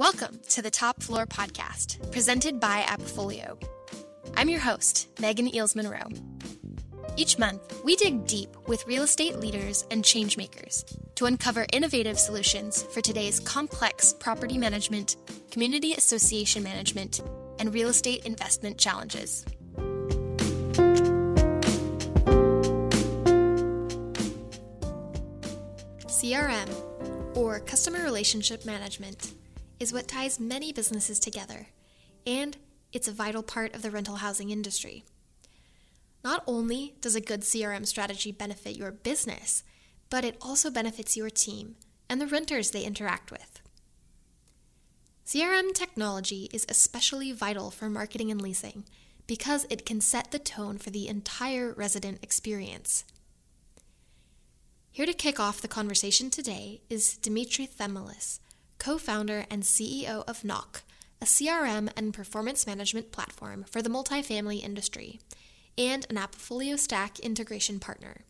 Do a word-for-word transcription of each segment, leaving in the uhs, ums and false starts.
Welcome to the Top Floor Podcast, presented by AppFolio. I'm your host, Megan Eales Monroe. Each month, we dig deep with real estate leaders and changemakers to uncover innovative solutions for today's complex property management, community association management, and real estate investment challenges. C R M, or Customer Relationship Management, is what ties many businesses together, and it's a vital part of the rental housing industry. Not only does a good C R M strategy benefit your business, but it also benefits your team and the renters they interact with. C R M technology is especially vital for marketing and leasing because it can set the tone for the entire resident experience. Here to kick off the conversation today is Dimitri Themelis, co-founder and C E O of Knock, a C R M and performance management platform for the multifamily industry, and an AppFolio Stack integration partner.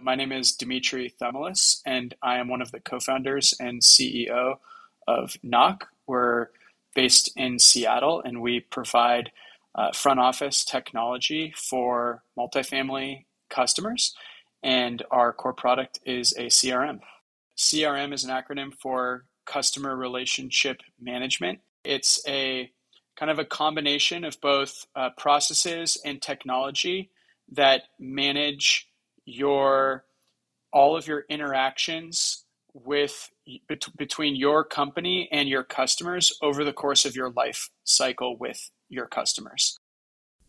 My name is Dimitri Themelis, and I am one of the co-founders and C E O of Knock. We're based in Seattle, and we provide uh, front office technology for multifamily customers, and our core product is a C R M. C R M is an acronym for Customer Relationship Management. It's a kind of a combination of both uh, processes and technology that manage your all of your interactions with bet- between your company and your customers over the course of your life cycle with your customers.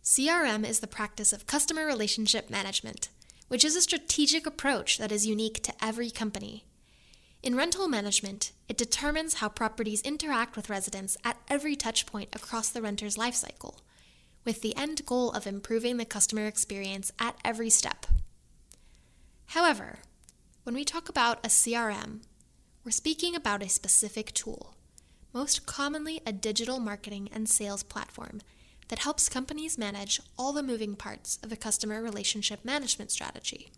C R M is the practice of customer relationship management, which is a strategic approach that is unique to every company. In rental management, it determines how properties interact with residents at every touchpoint across the renter's life cycle, with the end goal of improving the customer experience at every step. However, when we talk about a C R M, we're speaking about a specific tool, most commonly a digital marketing and sales platform that helps companies manage all the moving parts of a customer relationship management strategy.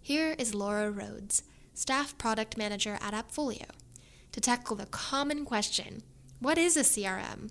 Here is Laura Rhodes, Staff Product Manager at AppFolio, to tackle the common question, what is a C R M?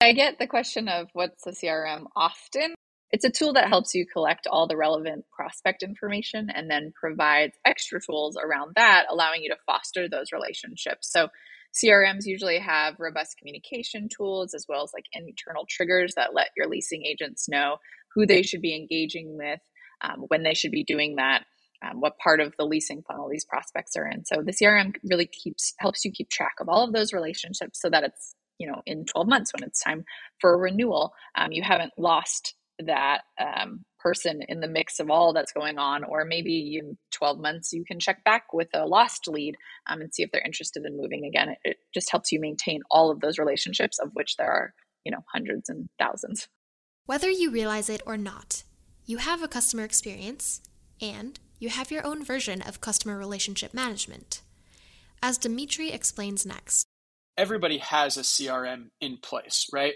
I get the question of what's a C R M often. It's a tool that helps you collect all the relevant prospect information and then provides extra tools around that, allowing you to foster those relationships. So C R Ms usually have robust communication tools as well as like internal triggers that let your leasing agents know who they should be engaging with, um, when they should be doing that, Um, what part of the leasing funnel these prospects are in. So the C R M really keeps helps you keep track of all of those relationships so that it's, you know, in twelve months when it's time for a renewal, um, you haven't lost that um, person in the mix of all that's going on. Or maybe in twelve months, you can check back with a lost lead um, and see if they're interested in moving again. It, it just helps you maintain all of those relationships, of which there are, you know, hundreds and thousands. Whether you realize it or not, you have a customer experience and you have your own version of customer relationship management. As Dimitri explains next. Everybody has a C R M in place, right?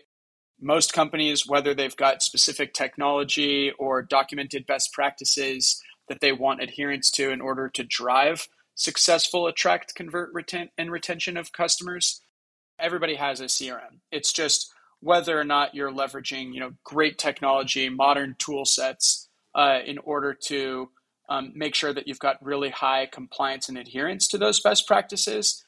Most companies, whether they've got specific technology or documented best practices that they want adherence to in order to drive successful attract, convert, retain, and retention of customers, everybody has a C R M. It's just whether or not you're leveraging, you know, great technology, modern tool sets uh, in order to Um, make sure that you've got really high compliance and adherence to those best practices.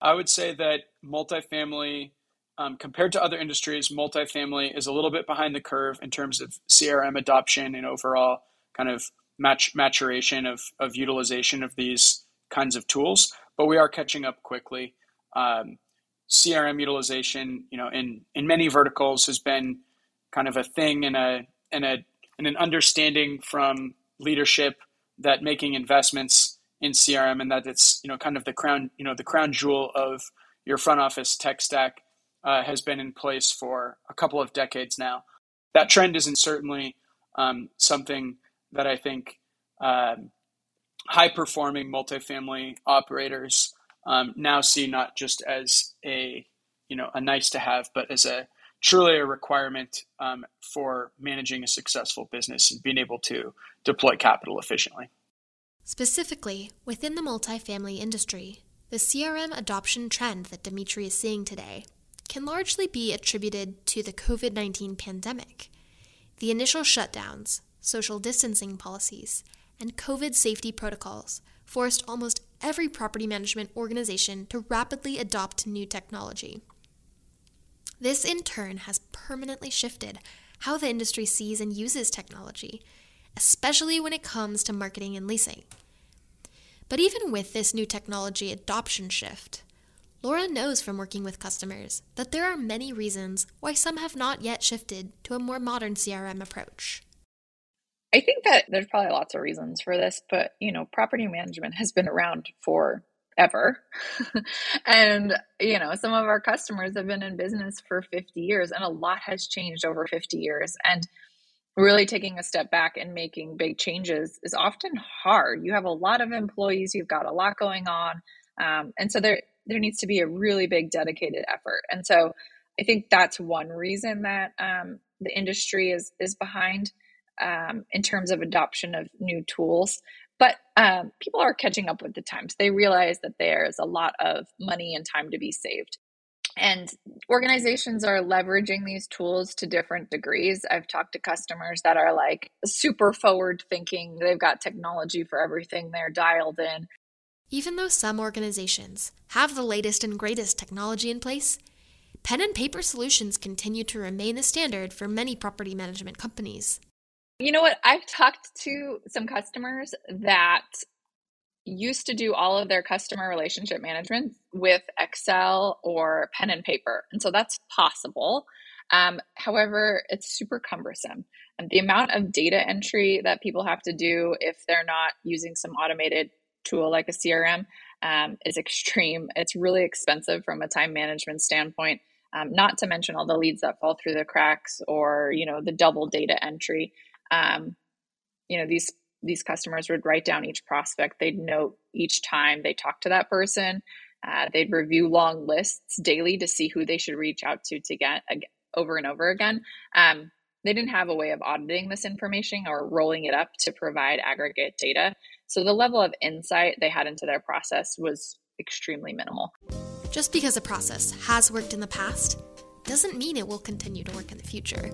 I would say that multifamily, um, compared to other industries, multifamily is a little bit behind the curve in terms of C R M adoption and overall kind of match, maturation of, of utilization of these kinds of tools. But we are catching up quickly. Um, C R M utilization, you know, in, in many verticals has been kind of a thing and a and a and an understanding from leadership that making investments in C R M and that it's, you know, kind of the crown, you know, the crown jewel of your front office tech stack uh, has been in place for a couple of decades now. That trend isn't certainly um, something that I think um, high performing multifamily operators um, now see not just as a, you know, a nice to have, but as a truly a requirement um, for managing a successful business and being able to deploy capital efficiently. Specifically, within the multifamily industry, The C R M adoption trend that Dimitri is seeing today can largely be attributed to the covid nineteen pandemic. The initial shutdowns, social distancing policies, and COVID safety protocols forced almost every property management organization to rapidly adopt new technology. This in turn has permanently shifted how the industry sees and uses technology, especially when it comes to marketing and leasing. But even with this new technology adoption shift, Laura knows from working with customers that there are many reasons why some have not yet shifted to a more modern C R M approach. I think that there's probably lots of reasons for this, but, you know, property management has been around forever. And, you know, some of our customers have been in business for fifty years, and a lot has changed over fifty years. And really taking a step back and making big changes is often hard. You have a lot of employees, you've got a lot going on. Um, and so there there needs to be a really big dedicated effort. And so I think that's one reason that um, the industry is is behind um, in terms of adoption of new tools. But um, people are catching up with the times. They realize that there's a lot of money and time to be saved. And organizations are leveraging these tools to different degrees. I've talked to customers that are like super forward thinking. They've got technology for everything. They're dialed in. Even though some organizations have the latest and greatest technology in place, pen and paper solutions continue to remain the standard for many property management companies. You know what? I've talked to some customers that used to do all of their customer relationship management with Excel or pen and paper. And so that's possible. Um, however, it's super cumbersome. And the amount of data entry that people have to do if they're not using some automated tool like a C R M um, is extreme. It's really expensive from a time management standpoint, um, not to mention all the leads that fall through the cracks or, you know, the double data entry. Um, you know, these these customers would write down each prospect. They'd note each time they talked to that person. Uh, they'd review long lists daily to see who they should reach out to to get uh, over and over again. Um, they didn't have a way of auditing this information or rolling it up to provide aggregate data. So the level of insight they had into their process was extremely minimal. Just because a process has worked in the past doesn't mean it will continue to work in the future.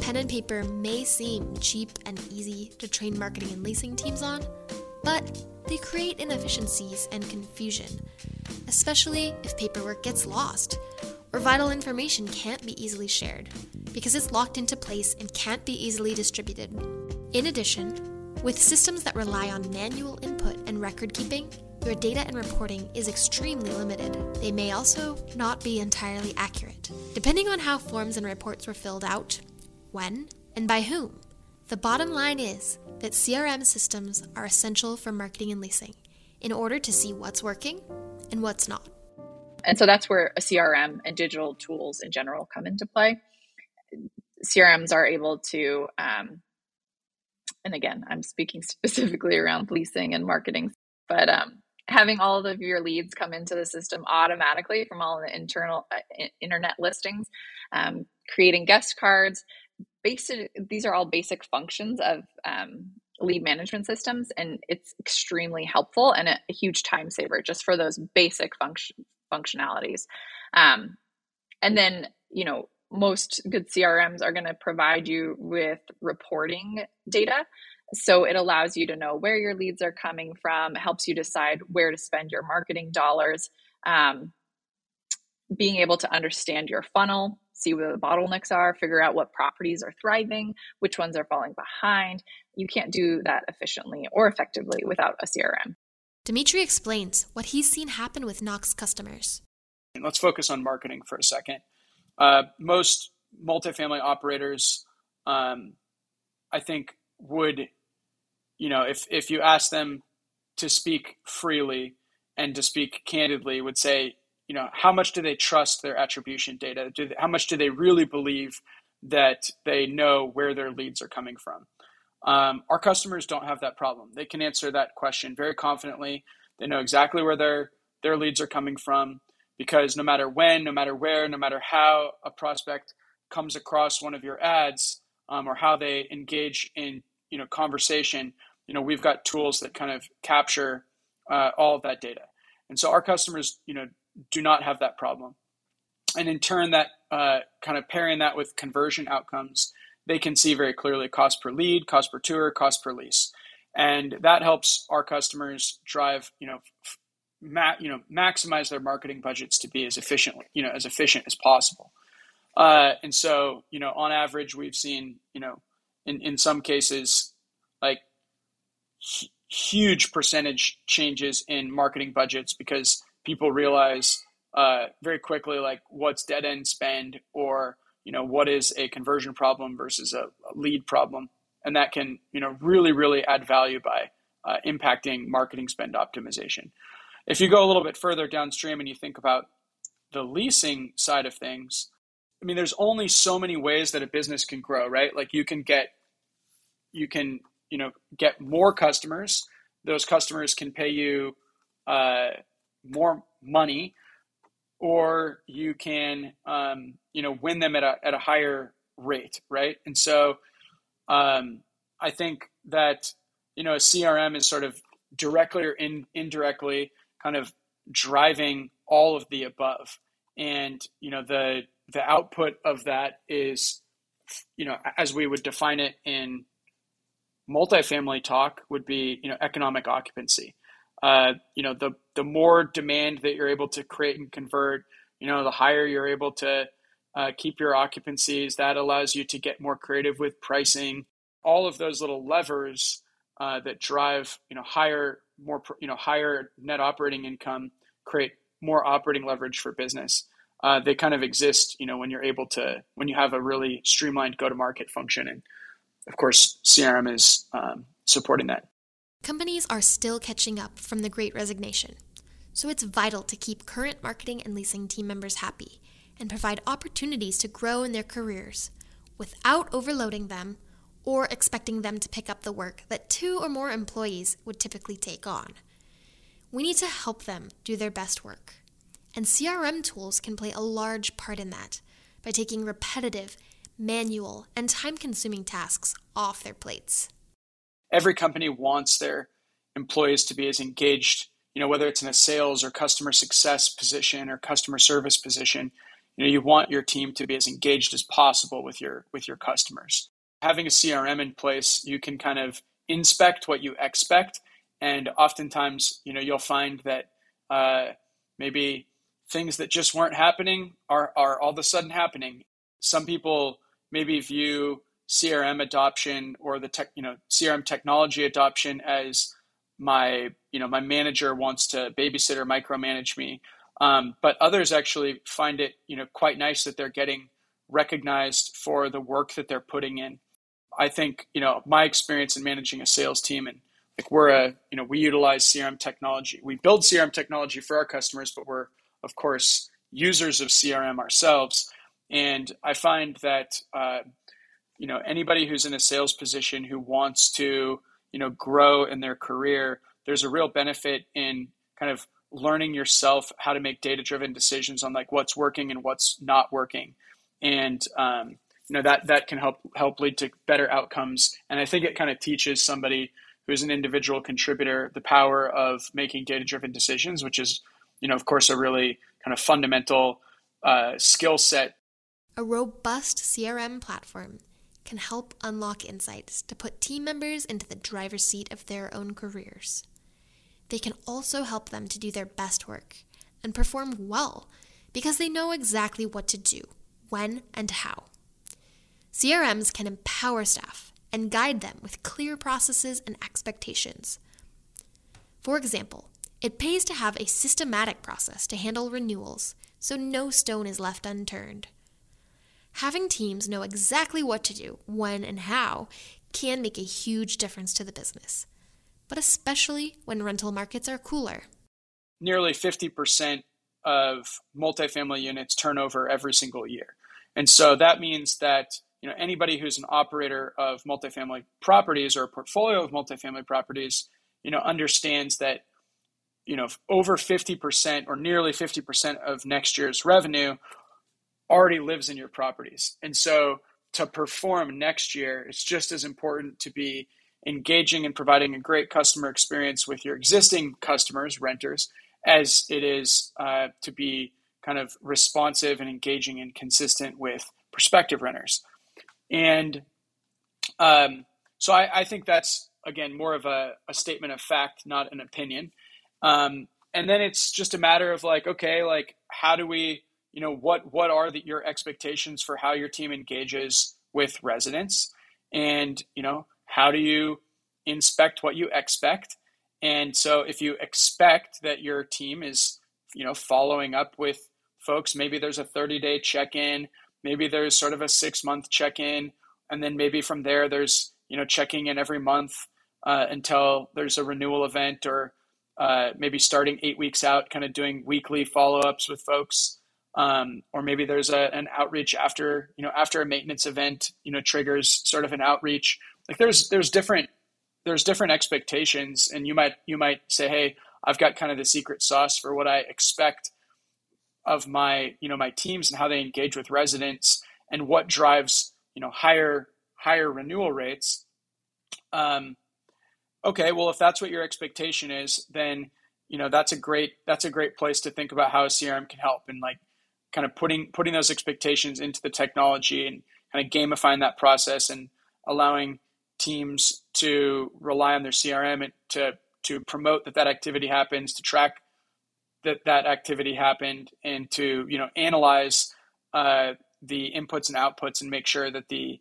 Pen and paper may seem cheap and easy to train marketing and leasing teams on, but they create inefficiencies and confusion, especially if paperwork gets lost or vital information can't be easily shared because it's locked into place and can't be easily distributed. In addition, with systems that rely on manual input and record keeping, your data and reporting is extremely limited. They may also not be entirely accurate. Depending on how forms and reports were filled out, when, and by whom, the bottom line is that C R M systems are essential for marketing and leasing in order to see what's working and what's not. And so that's where a C R M and digital tools in general come into play. C R Ms are able to... Um, And again, I'm speaking specifically around leasing and marketing, but um, having all of your leads come into the system automatically from all the internal uh, internet listings, um, creating guest cards, basic, these are all basic functions of um, lead management systems, and it's extremely helpful and a, a huge time saver just for those basic function functionalities. Um, and then, you know, most good C R Ms are going to provide you with reporting data. So it allows you to know where your leads are coming from, helps you decide where to spend your marketing dollars, um, being able to understand your funnel, see where the bottlenecks are, figure out what properties are thriving, which ones are falling behind. You can't do that efficiently or effectively without a C R M. Dimitri explains what he's seen happen with Knock's customers. Let's focus on marketing for a second. Uh, most multifamily operators, um, I think, would, you know, if, if you ask them to speak freely and to speak candidly, would say, you know, how much do they trust their attribution data? Do they, how much do they really believe that they know where their leads are coming from? Um, our customers don't have that problem. They can answer that question very confidently. They know exactly where their their leads are coming from. Because no matter when, no matter where, no matter how a prospect comes across one of your ads, um, or how they engage in, you know, conversation, you know, we've got tools that kind of capture uh, all of that data. And so our customers, you know, do not have that problem. And in turn, that uh, kind of pairing that with conversion outcomes, they can see very clearly cost per lead, cost per tour, cost per lease. And that helps our customers drive, you know, ma- you know, maximize their marketing budgets to be as efficiently, you know, as efficient as possible. Uh, and so, you know, on average, we've seen, you know, in, in some cases, like h- huge percentage changes in marketing budgets because people realize uh, very quickly, like what's dead end spend or, you know, what is a conversion problem versus a, a lead problem. And that can, you know, really, really add value by uh, impacting marketing spend optimization. If you go a little bit further downstream and you think about the leasing side of things, I mean, there's only so many ways that a business can grow, right? Like you can get, you can, you know, get more customers. Those customers can pay you uh, more money, or you can, um, you know, win them at a at a higher rate, right? And so, um, I think that, you know, a C R M is sort of directly or in, indirectly kind of driving all of the above, and you know the. The output of that is, you know, as we would define it in multifamily talk, would be, you know, economic occupancy. Uh, you know, the the more demand that you're able to create and convert, you know, the higher you're able to uh, keep your occupancies. That allows you to get more creative with pricing. All of those little levers uh, that drive, you know, higher, more, you know, higher net operating income, create more operating leverage for business. Uh, they kind of exist, you know, when you're able to, when you have a really streamlined go-to-market function. And of course, C R M is um, supporting that. Companies are still catching up from the Great Resignation. So it's vital to keep current marketing and leasing team members happy and provide opportunities to grow in their careers without overloading them or expecting them to pick up the work that two or more employees would typically take on. We need to help them do their best work. And C R M tools can play a large part in that by taking repetitive, manual, and time-consuming tasks off their plates. Every company wants their employees to be as engaged, you know, whether it's in a sales or customer success position or customer service position. You know, you want your team to be as engaged as possible with your with your customers. Having a C R M in place, you can kind of inspect what you expect, and oftentimes, you know, you'll find that uh, maybe. Things that just weren't happening are, are all of a sudden happening. Some people maybe view C R M adoption or the tech, you know, C R M technology adoption as my, you know, my manager wants to babysit or micromanage me. Um, but others actually find it, you know, quite nice that they're getting recognized for the work that they're putting in. I think, you know, my experience in managing a sales team, and like we're a, you know, we utilize C R M technology. We build C R M technology for our customers, but we're of course, users of C R M ourselves. And I find that, uh, you know, anybody who's in a sales position who wants to, you know, grow in their career, there's a real benefit in kind of learning yourself how to make data-driven decisions on like what's working and what's not working. And, um, you know, that, that can help, help lead to better outcomes. And I think it kind of teaches somebody who's an individual contributor the power of making data-driven decisions, which is, you know, of course, a really kind of fundamental uh, skill set. A robust C R M platform can help unlock insights to put team members into the driver's seat of their own careers. They can also help them to do their best work and perform well because they know exactly what to do, when, and how. C R Ms can empower staff and guide them with clear processes and expectations. For example, it pays to have a systematic process to handle renewals, so no stone is left unturned. Having teams know exactly what to do, when, and how can make a huge difference to the business, but especially when rental markets are cooler. Nearly fifty percent of multifamily units turn over every single year. And so that means that, you know, anybody who's an operator of multifamily properties or a portfolio of multifamily properties, you know, understands that, you know, over fifty percent or nearly fifty percent of next year's revenue already lives in your properties. And so to perform next year, it's just as important to be engaging and providing a great customer experience with your existing customers, renters, as it is uh, to be kind of responsive and engaging and consistent with prospective renters. And um, so I, I think that's, again, more of a, a statement of fact, not an opinion. Um, and then it's just a matter of like, okay, like how do we, you know, what, what are the, your expectations for how your team engages with residents? And, you know, how do you inspect what you expect? And so if you expect that your team is, you know, following up with folks, maybe there's a thirty day check-in, maybe there's sort of a six month check-in. And then maybe from there, there's, you know, checking in every month uh, until there's a renewal event, or uh, maybe starting eight weeks out, kind of doing weekly follow-ups with folks. Um, or maybe there's a, an outreach after, you know, after a maintenance event, you know, triggers sort of an outreach. Like there's, there's different, there's different expectations, and you might, you might say, hey, I've got kind of the secret sauce for what I expect of my, you know, my teams and how they engage with residents and what drives, you know, higher, higher renewal rates. Um, okay. Well, if that's what your expectation is, then, you know, that's a great, that's a great place to think about how a C R M can help, and like kind of putting, putting those expectations into the technology and kind of gamifying that process and allowing teams to rely on their C R M and to, to promote that that activity happens, to track that that activity happened, and to, you know, analyze uh, the inputs and outputs and make sure that the,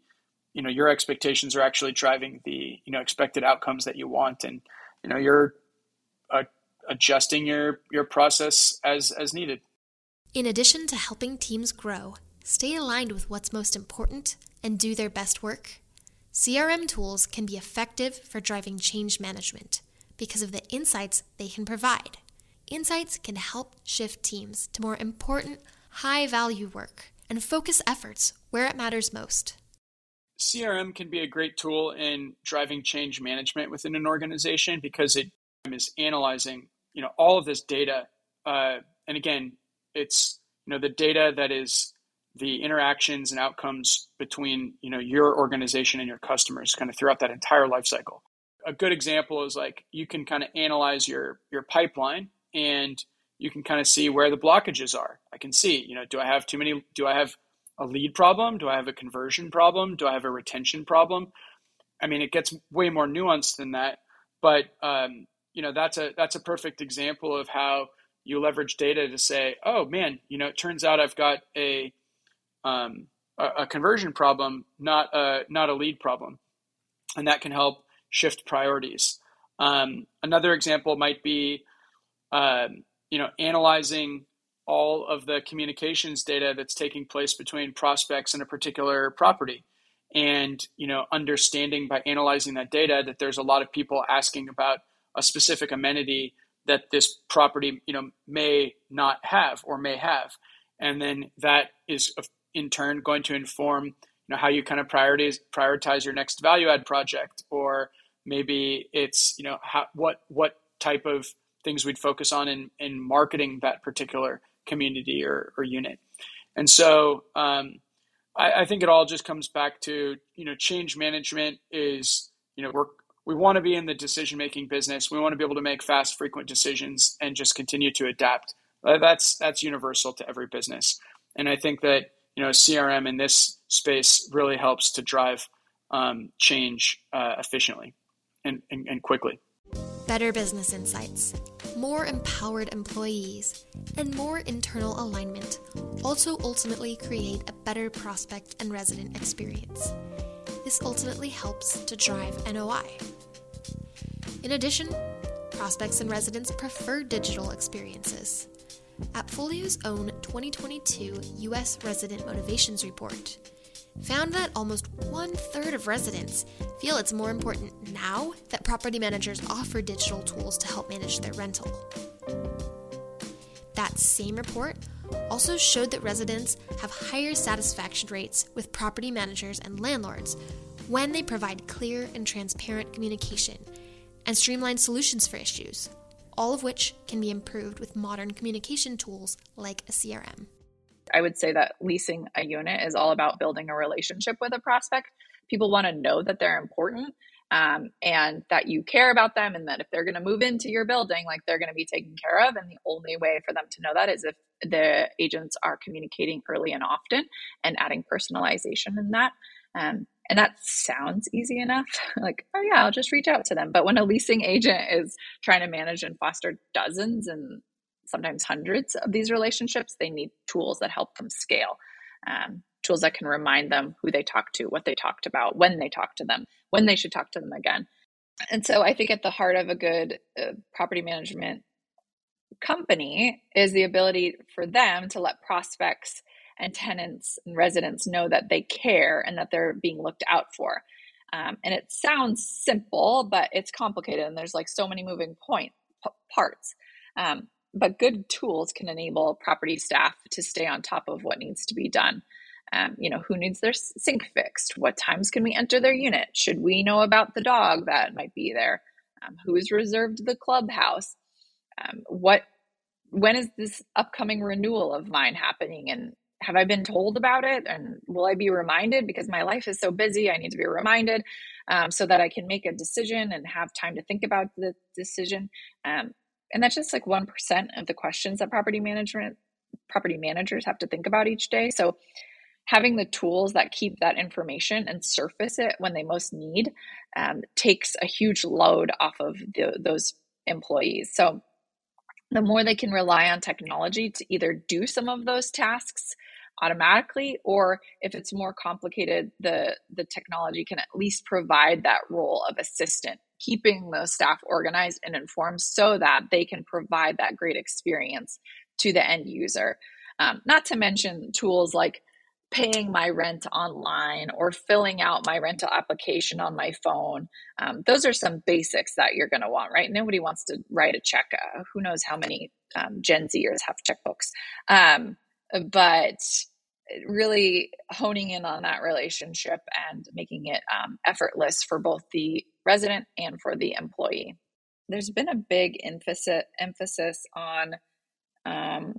you know, your expectations are actually driving the, you know, expected outcomes that you want. And, you know, you're uh, adjusting your, your process as, as needed. In addition to helping teams grow, stay aligned with what's most important, and do their best work, C R M tools can be effective for driving change management because of the insights they can provide. Insights can help shift teams to more important, high-value work and focus efforts where it matters most. C R M can be a great tool in driving change management within an organization because it is analyzing, you know, all of this data. Uh, and again, it's, you know, the data that is the interactions and outcomes between, you know, your organization and your customers kind of throughout that entire life cycle. A good example is like you can kind of analyze your your pipeline, and you can kind of see where the blockages are. I can see, you know, do I have too many, do I have a lead problem? Do I have a conversion problem? Do I have a retention problem? I mean, it gets way more nuanced than that, but um, you know, that's a that's a perfect example of how you leverage data to say, oh man, you know, it turns out I've got a um, a, a conversion problem, not a, not a lead problem. And that can help shift priorities. Um, another example might be, um, you know, analyzing all of the communications data that's taking place between prospects in a particular property, and, you know, understanding by analyzing that data that there's a lot of people asking about a specific amenity that this property, you know, may not have or may have. And then that is in turn going to inform, you know, how you kind of prioritize, prioritize your next value add project, or maybe it's, you know, how, what, what type of things we'd focus on in, in marketing that particular community or, or unit. And so um, I, I think it all just comes back to, you know, change management is, you know, we're, we want to be in the decision-making business. We want to be able to make fast, frequent decisions and just continue to adapt. That's that's universal to every business. And I think that, you know, C R M in this space really helps to drive um, change uh, efficiently and, and, and quickly. Better business insights, more empowered employees, and more internal alignment also ultimately create a better prospect and resident experience. This ultimately helps to drive N O I. In addition, prospects and residents prefer digital experiences. AppFolio's own twenty twenty-two U S Resident Motivations Report found that almost one-third of residents feel it's more important now that property managers offer digital tools to help manage their rental. That same report also showed that residents have higher satisfaction rates with property managers and landlords when they provide clear and transparent communication and streamlined solutions for issues, all of which can be improved with modern communication tools like a C R M. I would say that leasing a unit is all about building a relationship with a prospect. People want to know that they're important, um, and that you care about them, and that if they're going to move into your building, like they're going to be taken care of. And the only way for them to know that is if the agents are communicating early and often and adding personalization in that. Um, and that sounds easy enough, like, oh yeah, I'll just reach out to them. But when a leasing agent is trying to manage and foster dozens and sometimes hundreds of these relationships, they need tools that help them scale, um, tools that can remind them who they talked to, what they talked about, when they talked to them, when they should talk to them again. And so I think at the heart of a good uh, property management company is the ability for them to let prospects and tenants and residents know that they care and that they're being looked out for. Um, and it sounds simple, but it's complicated, and there's like so many moving point p- parts. Um, but good tools can enable property staff to stay on top of what needs to be done. Um, you know, who needs their sink fixed? What times can we enter their unit? Should we know about the dog that might be there? Um, who has reserved the clubhouse? Um, what? When is this upcoming renewal of mine happening? And have I been told about it? And will I be reminded? Because my life is so busy, I need to be reminded um, so that I can make a decision and have time to think about the decision. Um, and that's just like one percent of the questions that property management, property managers have to think about each day. So having the tools that keep that information and surface it when they most need um, takes a huge load off of the, those employees. So the more they can rely on technology to either do some of those tasks automatically, or if it's more complicated, the, the technology can at least provide that role of assistant, keeping the staff organized and informed so that they can provide that great experience to the end user. Um, not to mention tools like paying my rent online or filling out my rental application on my phone. Um, those are some basics that you're going to want, right? Nobody wants to write a check. Uh, who knows how many um, Gen Zers have checkbooks. Um, but really honing in on that relationship and making it um, effortless for both the resident and for the employee. There's been a big emphasis, emphasis on um,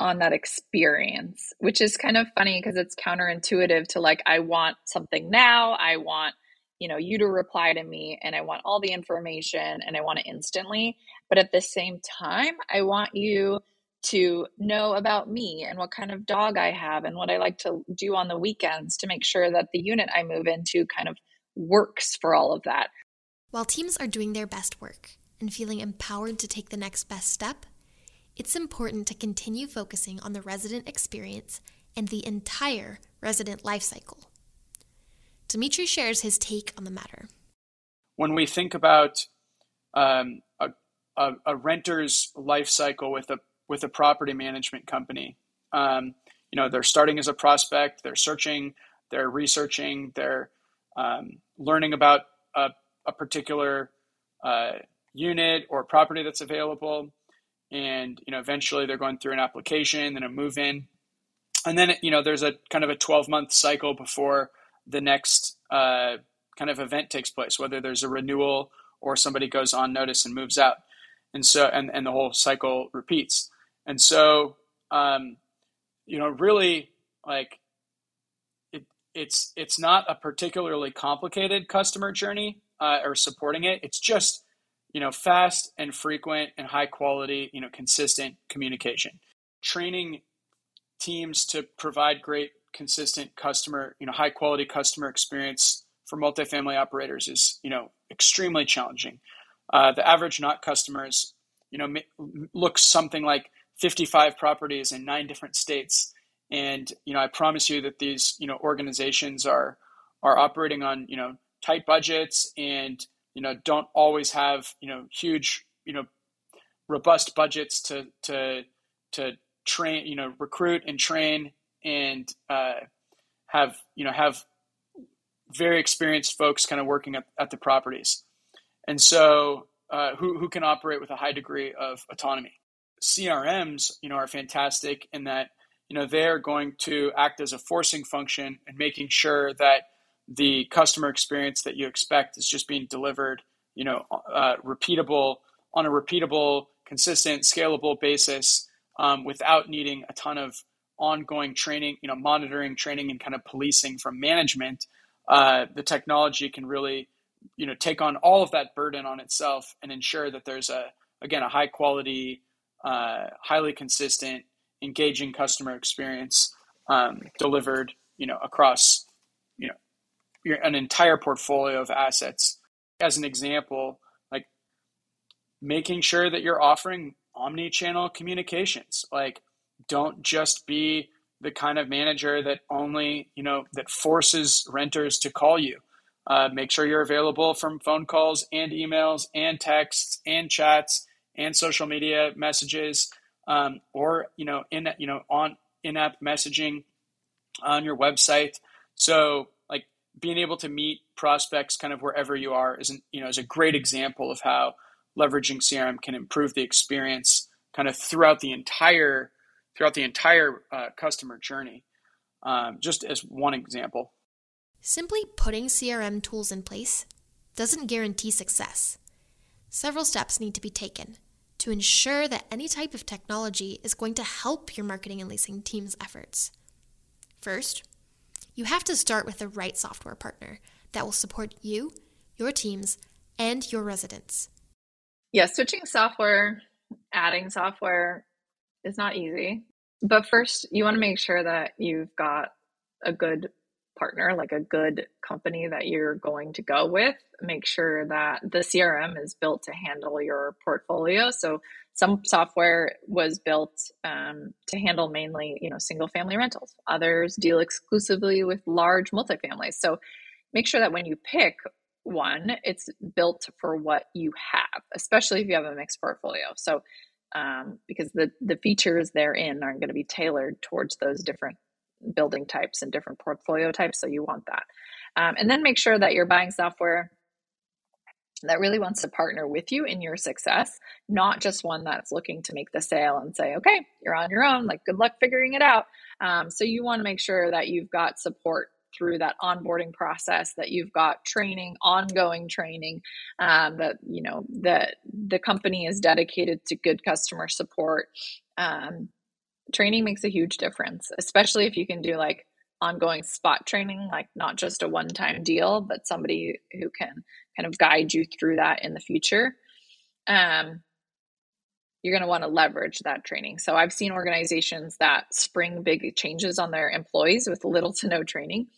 on that experience, which is kind of funny because it's counterintuitive to like, I want something now. I want, you know, you to reply to me, and I want all the information, and I want it instantly. But at the same time, I want you to know about me and what kind of dog I have and what I like to do on the weekends to make sure that the unit I move into kind of works for all of that. While teams are doing their best work and feeling empowered to take the next best step, it's important to continue focusing on the resident experience and the entire resident life cycle. Dimitri shares his take on the matter. When we think about um, a, a, a renter's life cycle with a with a property management company, um, you know, they're starting as a prospect, they're searching, they're researching, they're um, learning about a, a particular uh, unit or property that's available. And, you know, eventually they're going through an application, then a move in. And then, you know, there's a kind of a twelve month cycle before the next uh, kind of event takes place, whether there's a renewal or somebody goes on notice and moves out. And so, and, and the whole cycle repeats. And so, um, you know, really like it, it's, it's not a particularly complicated customer journey uh, or supporting it. It's just, you know, fast and frequent and high quality, you know, consistent communication, training teams to provide great, consistent customer, you know, high quality customer experience for multifamily operators is, you know, extremely challenging. Uh, the average Knock customers, you know, m- looks something like fifty-five properties in nine different states. And, you know, I promise you that these, you know, organizations are, are operating on, you know, tight budgets and, you know, don't always have, you know, huge, you know, robust budgets to, to, to train, you know, recruit and train and, uh, have, you know, have very experienced folks kind of working at, at the properties. And so, uh, who, who can operate with a high degree of autonomy. C R Ms, you know, are fantastic in that, you know, they're going to act as a forcing function and making sure that the customer experience that you expect is just being delivered, you know, uh, repeatable on a repeatable, consistent, scalable basis, um, without needing a ton of ongoing training, you know, monitoring, training, and kind of policing from management uh, the technology can really, you know, take on all of that burden on itself and ensure that there's a, again, a high quality, uh, highly consistent, engaging customer experience um, delivered, you know, across, you know, your, an entire portfolio of assets. As an example, like making sure that you're offering omni-channel communications. Like, don't just be the kind of manager that only, you know, that forces renters to call you. Uh, make sure you're available from phone calls and emails and texts and chats and social media messages, um, or, you know, in, you know, on in-app messaging on your website. So like being able to meet prospects kind of wherever you are is, an, you know, is a great example of how leveraging C R M can improve the experience kind of throughout the entire, throughout the entire uh, customer journey. Um, just as one example. Simply putting C R M tools in place doesn't guarantee success. Several steps need to be taken to ensure that any type of technology is going to help your marketing and leasing team's efforts. First, you have to start with the right software partner that will support you, your teams, and your residents. Yeah, switching software, adding software is not easy. But first, you want to make sure that you've got a good partner, like a good company that you're going to go with. Make sure that the C R M is built to handle your portfolio. So some software was built um, to handle mainly, you know, single family rentals. Others deal exclusively with large multifamilies. So make sure that when you pick one, it's built for what you have, especially if you have a mixed portfolio. So um, because the, the features therein are going to be tailored towards those different building types and different portfolio types. So you want that. Um, and then make sure that you're buying software that really wants to partner with you in your success, not just one that's looking to make the sale and say, okay, you're on your own, like good luck figuring it out. Um, so you want to make sure that you've got support through that onboarding process, that you've got training, ongoing training, um, that, you know, that the company is dedicated to good customer support. Um, Training makes a huge difference, especially if you can do like ongoing spot training, like not just a one-time deal, but somebody who can kind of guide you through that in the future. Um, you're going to want to leverage that training. So I've seen organizations that spring big changes on their employees with little to no training.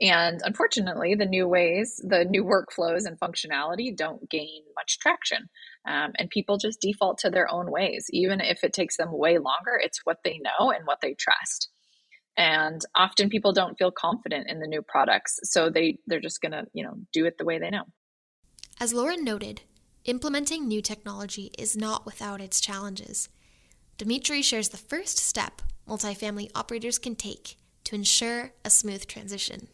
And unfortunately, the new ways, the new workflows and functionality don't gain much traction. Um, and people just default to their own ways. Even if it takes them way longer, it's what they know and what they trust. And often people don't feel confident in the new products. So they, they're just going to, you know, do it the way they know. As Laura noted, implementing new technology is not without its challenges. Dimitri shares the first step multifamily operators can take to ensure a smooth transition.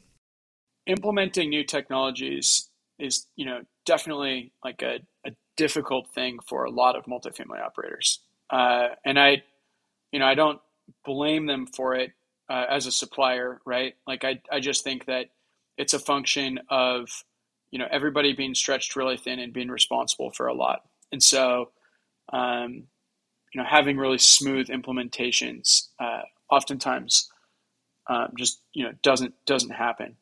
Implementing new technologies is, you know, definitely like a, a difficult thing for a lot of multifamily operators. Uh, and I, you know, I don't blame them for it uh, as a supplier, right? Like, I, I just think that it's a function of, you know, everybody being stretched really thin and being responsible for a lot. And so, um, you know, having really smooth implementations uh, oftentimes um, just, you know, doesn't, doesn't happen.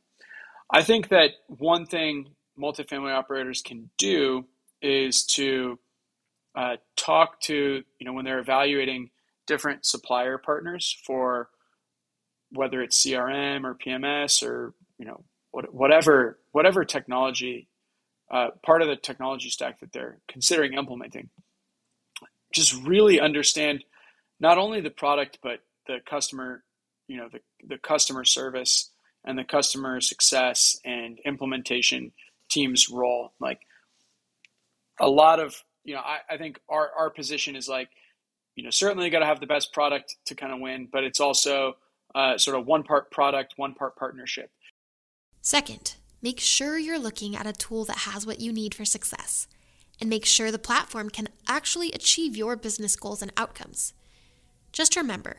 I think that one thing multifamily operators can do is to uh, talk to, you know, when they're evaluating different supplier partners for whether it's C R M or P M S or, you know, what, whatever, whatever technology, uh, part of the technology stack that they're considering implementing, just really understand not only the product, but the customer, you know, the, the customer service and the customer success and implementation team's role. Like a lot of, you know, I, I think our, our position is like, you know, certainly got to have the best product to kind of win, but it's also uh, sort of one part product, one part partnership. Second, make sure you're looking at a tool that has what you need for success and make sure the platform can actually achieve your business goals and outcomes. Just remember,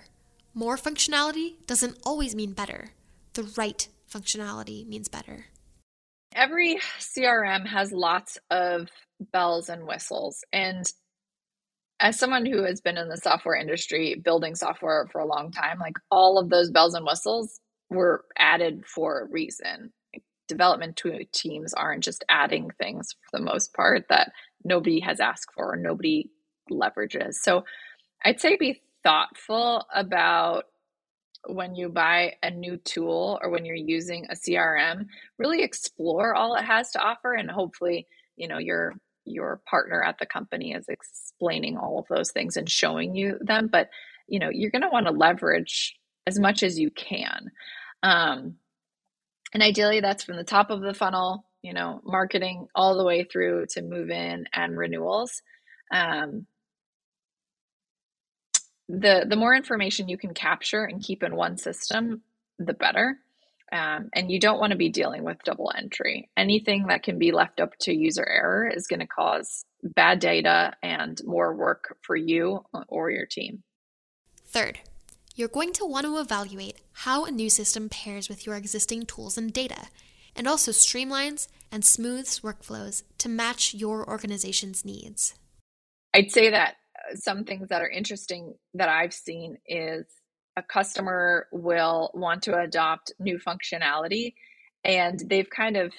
more functionality doesn't always mean better. The right functionality means better. Every C R M has lots of bells and whistles. And as someone who has been in the software industry, building software for a long time, like all of those bells and whistles were added for a reason. development teams aren't just adding things for the most part that nobody has asked for or nobody leverages. So I'd say be thoughtful about when you buy a new tool or when you're using a C R M, really explore all it has to offer. And hopefully, you know, your your partner at the company is explaining all of those things and showing you them. But, you know, you're going to want to leverage as much as you can. Um, and ideally, that's from the top of the funnel, you know, marketing all the way through to move-in and renewals. Um, the the more information you can capture and keep in one system, the better. Um, and you don't want to be dealing with double entry. Anything that can be left up to user error is going to cause bad data and more work for you or your team. Third, you're going to want to evaluate how a new system pairs with your existing tools and data, and also streamlines and smooths workflows to match your organization's needs. I'd say that some things that are interesting that I've seen is a customer will want to adopt new functionality, and they've kind of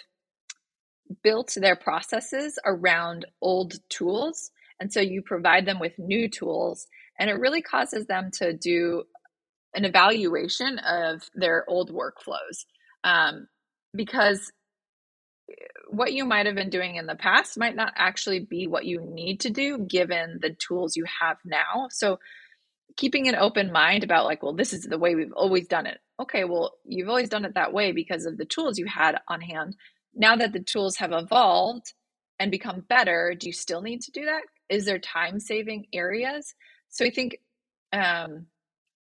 built their processes around old tools. And so you provide them with new tools, and it really causes them to do an evaluation of their old workflows. Um, because what you might have been doing in the past might not actually be what you need to do given the tools you have now. So keeping an open mind about like, well, this is the way we've always done it. Okay, well, you've always done it that way because of the tools you had on hand. Now that the tools have evolved and become better, do you still need to do that? Is there time-saving areas? So I think um,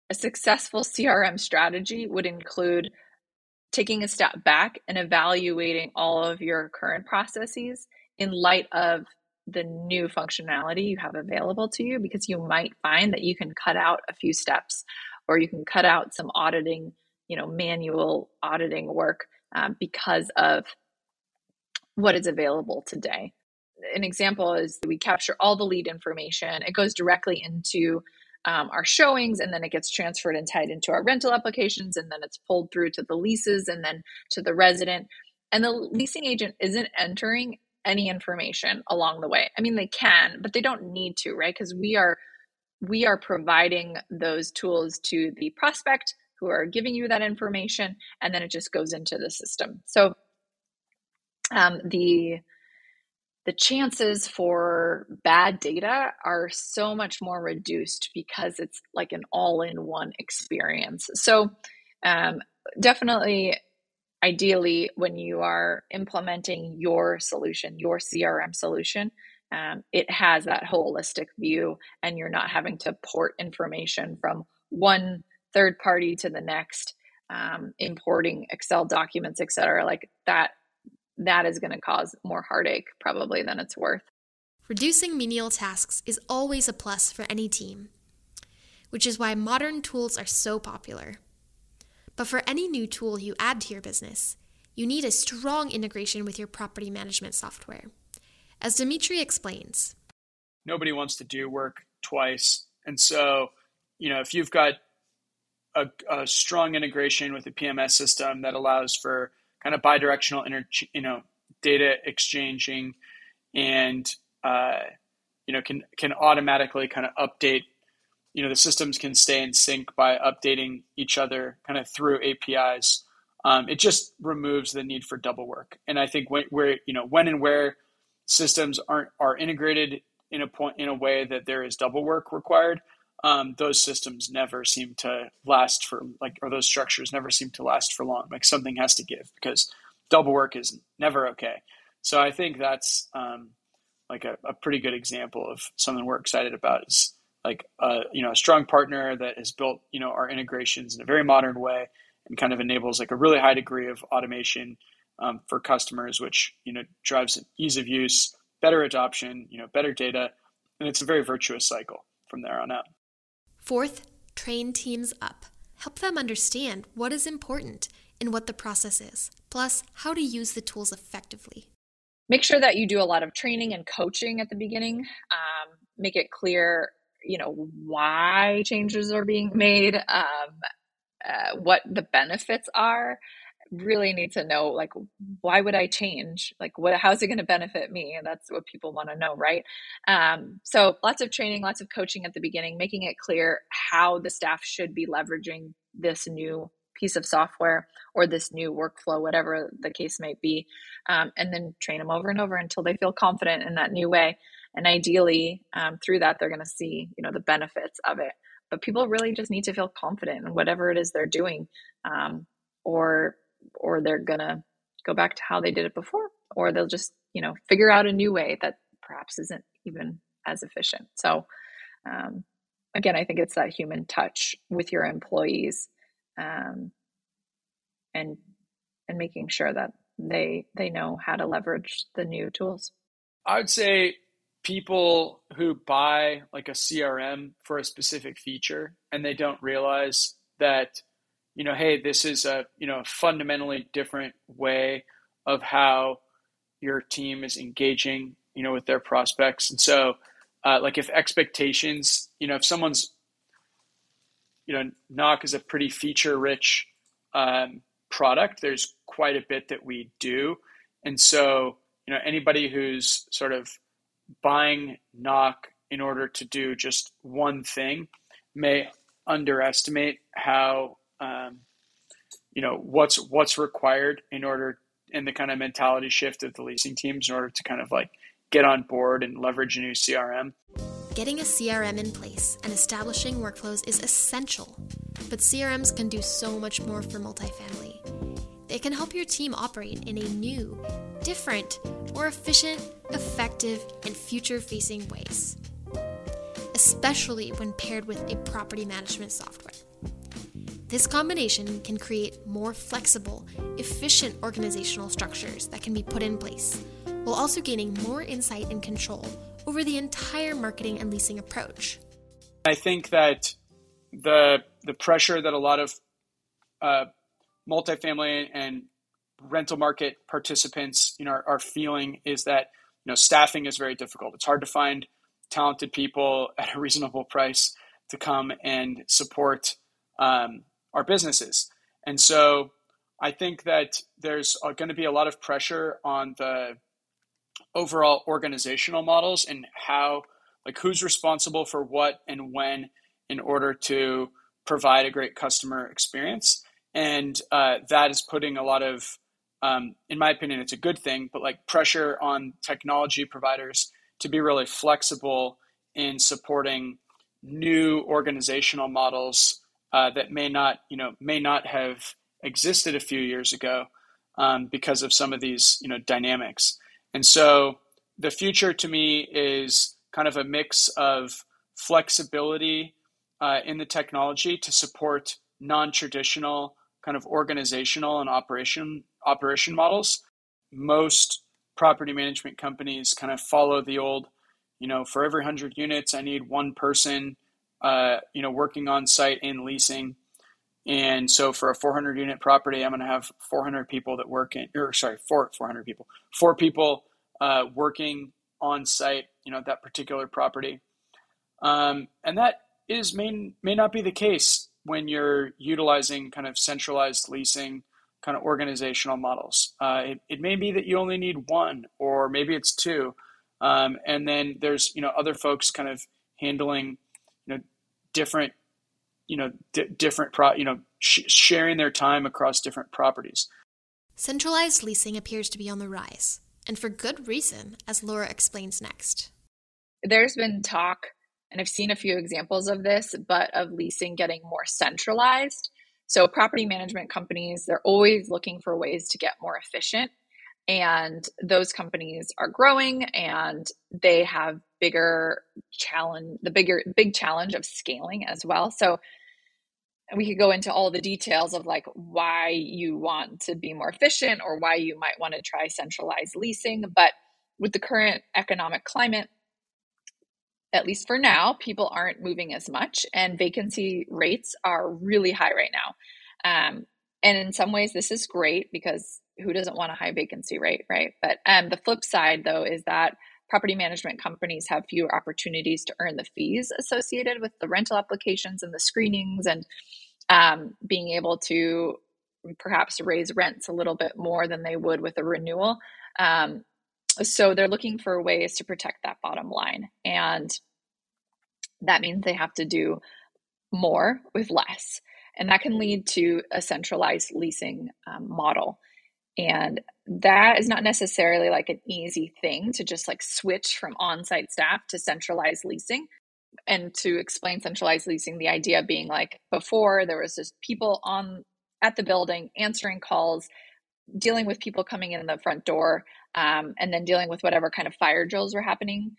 a successful C R M strategy would include taking a step back and evaluating all of your current processes in light of the new functionality you have available to you, because you might find that you can cut out a few steps, or you can cut out some auditing, you know, manual auditing work um, because of what is available today. An example is we capture all the lead information. It goes directly into Um, our showings, and then it gets transferred and tied into our rental applications, and then it's pulled through to the leases and then to the resident. And the leasing agent isn't entering any information along the way. I mean, they can, but they don't need to, right? Because we are we are providing those tools to the prospect who are giving you that information, and then it just goes into the system. So um, the The chances for bad data are so much more reduced because it's like an all-in-one experience. So um, definitely, ideally, when you are implementing your solution, your C R M solution, um, it has that holistic view, and you're not having to port information from one third party to the next, um, importing Excel documents, et cetera, like that. That is going to cause more heartache probably than it's worth. Reducing menial tasks is always a plus for any team, which is why modern tools are so popular. But for any new tool you add to your business, you need a strong integration with your property management software. As Dimitri explains, nobody wants to do work twice. And so, you know, if you've got a, a strong integration with a P M S system that allows for kind of bi-directional, inter- you know, data exchanging, and uh, you know, can can automatically kind of update. You know, the systems can stay in sync by updating each other kind of through A P Is. Um, it just removes the need for double work. And I think when, where you know when and where systems aren't are integrated in a point in a way that there is double work required, Um, those systems never seem to last for like, or those structures never seem to last for long. Like something has to give, because double work is never okay. So I think that's um, like a, a pretty good example of something we're excited about is like uh, you know, a strong partner that has built, you know, our integrations in a very modern way and kind of enables like a really high degree of automation um, for customers, which, you know, drives ease of use, better adoption, you know, better data. And it's a very virtuous cycle from there on out. Fourth, train teams up. Help them understand what is important and what the process is, plus how to use the tools effectively. Make sure that you do a lot of training and coaching at the beginning. Um, make it clear, you know, why changes are being made, um, uh, what the benefits are, really need to know, like, why would I change? Like, what, how's it going to benefit me? And that's what people want to know, right? Um, so lots of training, lots of coaching at the beginning, making it clear how the staff should be leveraging this new piece of software or this new workflow, whatever the case might be. Um, and then train them over and over until they feel confident in that new way. And ideally, um, through that, they're going to see, you know, the benefits of it. But people really just need to feel confident in whatever it is they're doing, um, or or they're going to go back to how they did it before, or they'll just, you know, figure out a new way that perhaps isn't even as efficient. So um, again, I think it's that human touch with your employees, um, and and making sure that they they know how to leverage the new tools. I would say people who buy like a C R M for a specific feature and they don't realize that, you know, hey, this is a, you know, fundamentally different way of how your team is engaging, you know, with their prospects. And so uh, like if expectations, you know, if someone's, you know, Knock is a pretty feature rich um, product. There's quite a bit that we do. And so, you know, anybody who's sort of buying Knock in order to do just one thing may underestimate how, um, you know, what's, what's required in order, and the kind of mentality shift of the leasing teams in order to kind of like get on board and leverage a new C R M. Getting a C R M in place and establishing workflows is essential, but C R Ms can do so much more for multifamily. They can help your team operate in a new, different, more efficient, effective, and future-facing ways, especially when paired with a property management software. This combination can create more flexible, efficient organizational structures that can be put in place, while also gaining more insight and control over the entire marketing and leasing approach. I think that the the pressure that a lot of uh, multifamily and rental market participants, you know, are, are feeling is that, you know, staffing is very difficult. It's hard to find talented people at a reasonable price to come and support um, our businesses. And so I think that there's going to be a lot of pressure on the overall organizational models and how, like, who's responsible for what and when in order to provide a great customer experience. And uh, that is putting a lot of, um, in my opinion, it's a good thing, but like pressure on technology providers to be really flexible in supporting new organizational models uh, that may not, you know, may not have existed a few years ago um, because of some of these, you know, dynamics. And so the future to me is kind of a mix of flexibility uh, in the technology to support non-traditional kind of organizational and operation operation models. Most property management companies kind of follow the old, you know, for every hundred units, I need one person, uh, you know, working on site in leasing. And so for a four hundred unit property, I'm going to have four hundred people that work in, or sorry, four, 400 people, four people uh, working on site, you know, at that particular property. Um, and that is may, may not be the case when you're utilizing kind of centralized leasing kind of organizational models. Uh, it, it may be that you only need one, or maybe it's two. Um, and then there's, you know, other folks kind of handling, you know, different, you know, d- different, pro- you know, sh- sharing their time across different properties. Centralized leasing appears to be on the rise, and for good reason, as Laura explains next. There's been talk, and I've seen a few examples of this, but of leasing getting more centralized. So property management companies, they're always looking for ways to get more efficient. And those companies are growing, and they have bigger challenge, the bigger, big challenge of scaling as well. So we could go into all the details of like why you want to be more efficient or why you might want to try centralized leasing. But with the current economic climate, at least for now, people aren't moving as much, and vacancy rates are really high right now. Um, and in some ways, this is great because who doesn't want a high vacancy rate, right? But um, the flip side, though, is that property management companies have fewer opportunities to earn the fees associated with the rental applications and the screenings, and um, being able to perhaps raise rents a little bit more than they would with a renewal. Um, so they're looking for ways to protect that bottom line. And that means they have to do more with less. And that can lead to a centralized leasing um, model. And that is not necessarily like an easy thing to just like switch from on-site staff to centralized leasing. And to explain centralized leasing, the idea being like before there was just people on at the building answering calls, dealing with people coming in the front door, um, and then dealing with whatever kind of fire drills were happening.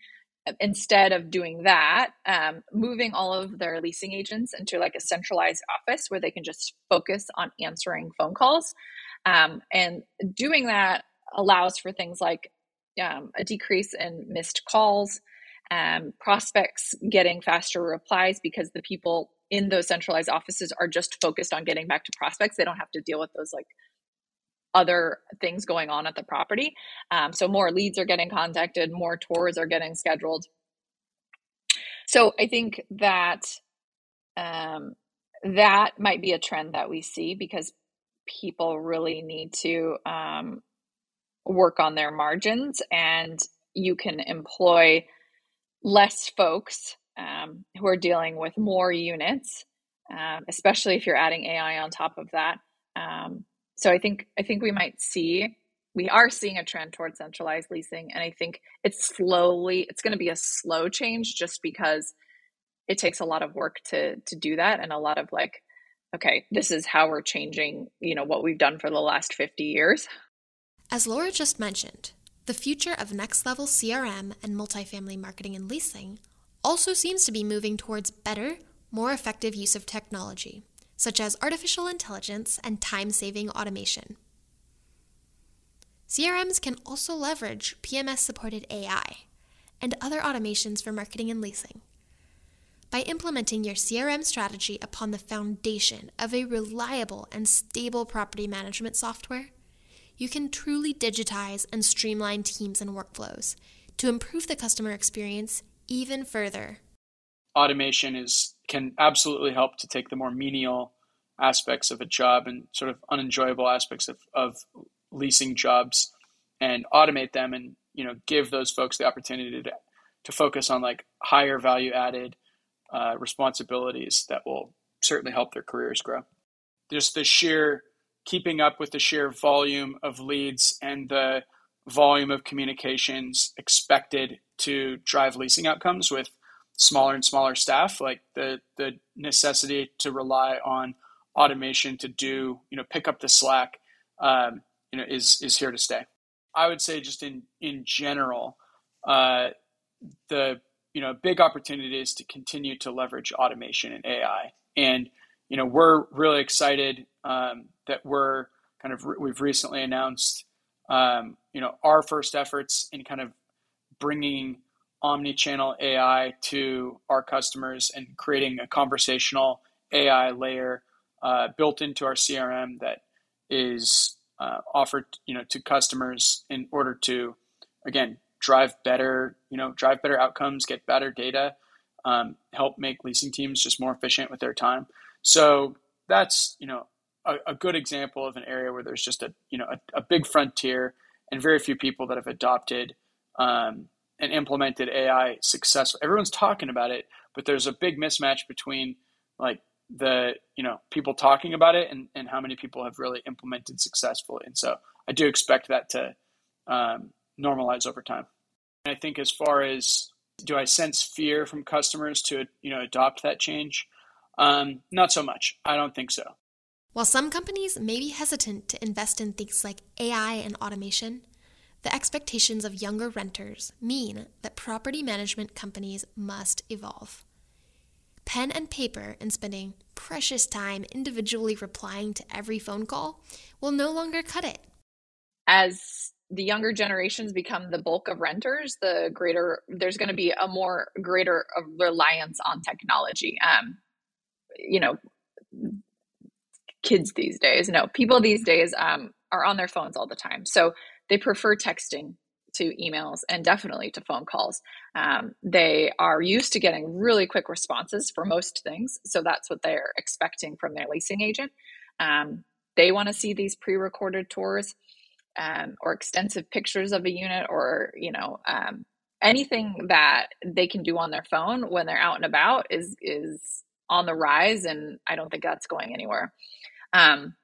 Instead of doing that, um, moving all of their leasing agents into like a centralized office where they can just focus on answering phone calls. Um, and doing that allows for things like um, a decrease in missed calls, um, prospects getting faster replies because the people in those centralized offices are just focused on getting back to prospects. They don't have to deal with those like other things going on at the property. Um, so more leads are getting contacted, more tours are getting scheduled. So I think that um, that might be a trend that we see because people really need to um, work on their margins, and you can employ less folks um, who are dealing with more units, um, especially if you're adding A I on top of that. Um, so I think I think we might see, we are seeing a trend towards centralized leasing, and I think it's slowly, it's going to be a slow change just because it takes a lot of work to to do that, and a lot of like, okay, this is how we're changing, you know, what we've done for the last fifty years. As Laura just mentioned, the future of next level C R M and multifamily marketing and leasing also seems to be moving towards better, more effective use of technology, such as artificial intelligence and time-saving automation. C R Ms can also leverage P M S-supported A I and other automations for marketing and leasing. By implementing your C R M strategy upon the foundation of a reliable and stable property management software, you can truly digitize and streamline teams and workflows to improve the customer experience even further. Automation is can absolutely help to take the more menial aspects of a job and sort of unenjoyable aspects of, of leasing jobs and automate them, and, you know, give those folks the opportunity to, to focus on like higher value added Uh, responsibilities that will certainly help their careers grow. Just the sheer keeping up with the sheer volume of leads and the volume of communications expected to drive leasing outcomes with smaller and smaller staff, like the the necessity to rely on automation to do, you know, pick up the slack, um, you know, is is here to stay. I would say just in in general, uh, the you know, big opportunity is to continue to leverage automation and A I. And, you know, we're really excited um, that we're kind of, re- we've recently announced, um, you know, our first efforts in kind of bringing omnichannel A I to our customers and creating a conversational A I layer uh, built into our C R M that is uh, offered, you know, to customers in order to, again, drive better, you know, drive better outcomes, get better data, um, help make leasing teams just more efficient with their time. So that's, you know, a, a good example of an area where there's just a, you know, a, a big frontier and very few people that have adopted um, and implemented A I successfully. Everyone's talking about it, but there's a big mismatch between like the, you know, people talking about it and, and how many people have really implemented successfully. And so I do expect that to um, normalize over time. I think as far as, do I sense fear from customers to, you know, adopt that change? Um, not so much. I don't think so. While some companies may be hesitant to invest in things like A I and automation, the expectations of younger renters mean that property management companies must evolve. Pen and paper and spending precious time individually replying to every phone call will no longer cut it. As the younger generations become the bulk of renters, the greater, there's going to be a more greater reliance on technology. Um, you know, kids these days, no, people these days um, are on their phones all the time. So they prefer texting to emails and definitely to phone calls. Um, they are used to getting really quick responses for most things. So that's what they're expecting from their leasing agent. Um, they want to see these pre-recorded tours um, or extensive pictures of a unit, or, you know, um, anything that they can do on their phone when they're out and about is, is on the rise. And I don't think that's going anywhere. Um,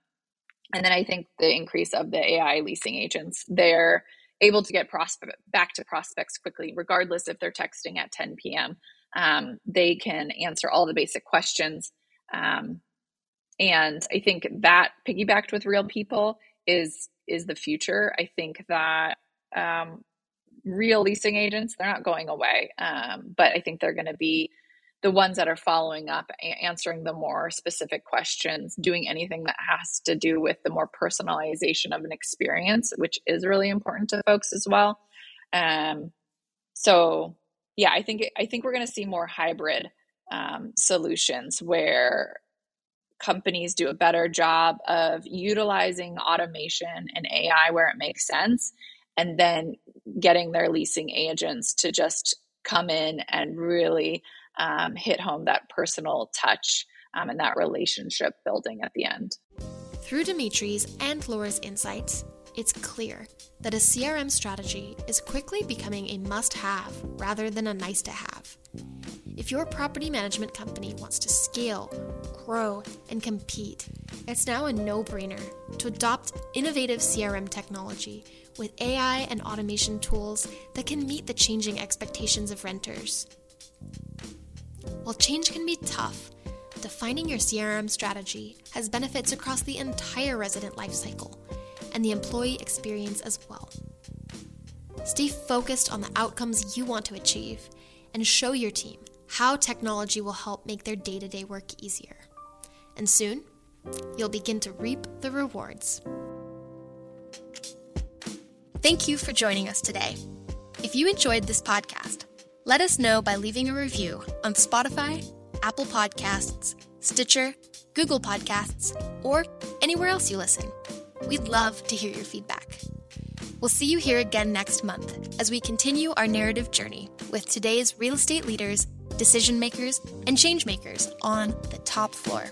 and then I think the increase of the A I leasing agents, they're able to get prospect back to prospects quickly, regardless if they're texting at ten P M Um, they can answer all the basic questions. Um, and I think that piggybacked with real people is, is the future. I think that, um, real leasing agents, they're not going away. Um, but I think they're going to be the ones that are following up, answering the more specific questions, doing anything that has to do with the more personalization of an experience, which is really important to folks as well. Um, so yeah, I think, I think we're going to see more hybrid, um, solutions where companies do a better job of utilizing automation and A I where it makes sense, and then getting their leasing agents to just come in and really um, hit home that personal touch um, and that relationship building at the end. Through Dimitri's and Laura's insights, it's clear that a C R M strategy is quickly becoming a must-have rather than a nice-to-have. If your property management company wants to scale, grow, and compete, it's now a no-brainer to adopt innovative C R M technology with A I and automation tools that can meet the changing expectations of renters. While change can be tough, defining your C R M strategy has benefits across the entire resident lifecycle and the employee experience as well. Stay focused on the outcomes you want to achieve and show your team how technology will help make their day-to-day work easier. And soon, you'll begin to reap the rewards. Thank you for joining us today. If you enjoyed this podcast, let us know by leaving a review on Spotify, Apple Podcasts, Stitcher, Google Podcasts, or anywhere else you listen. We'd love to hear your feedback. We'll see you here again next month as we continue our narrative journey with today's real estate leaders, decision makers, and change makers on the top floor.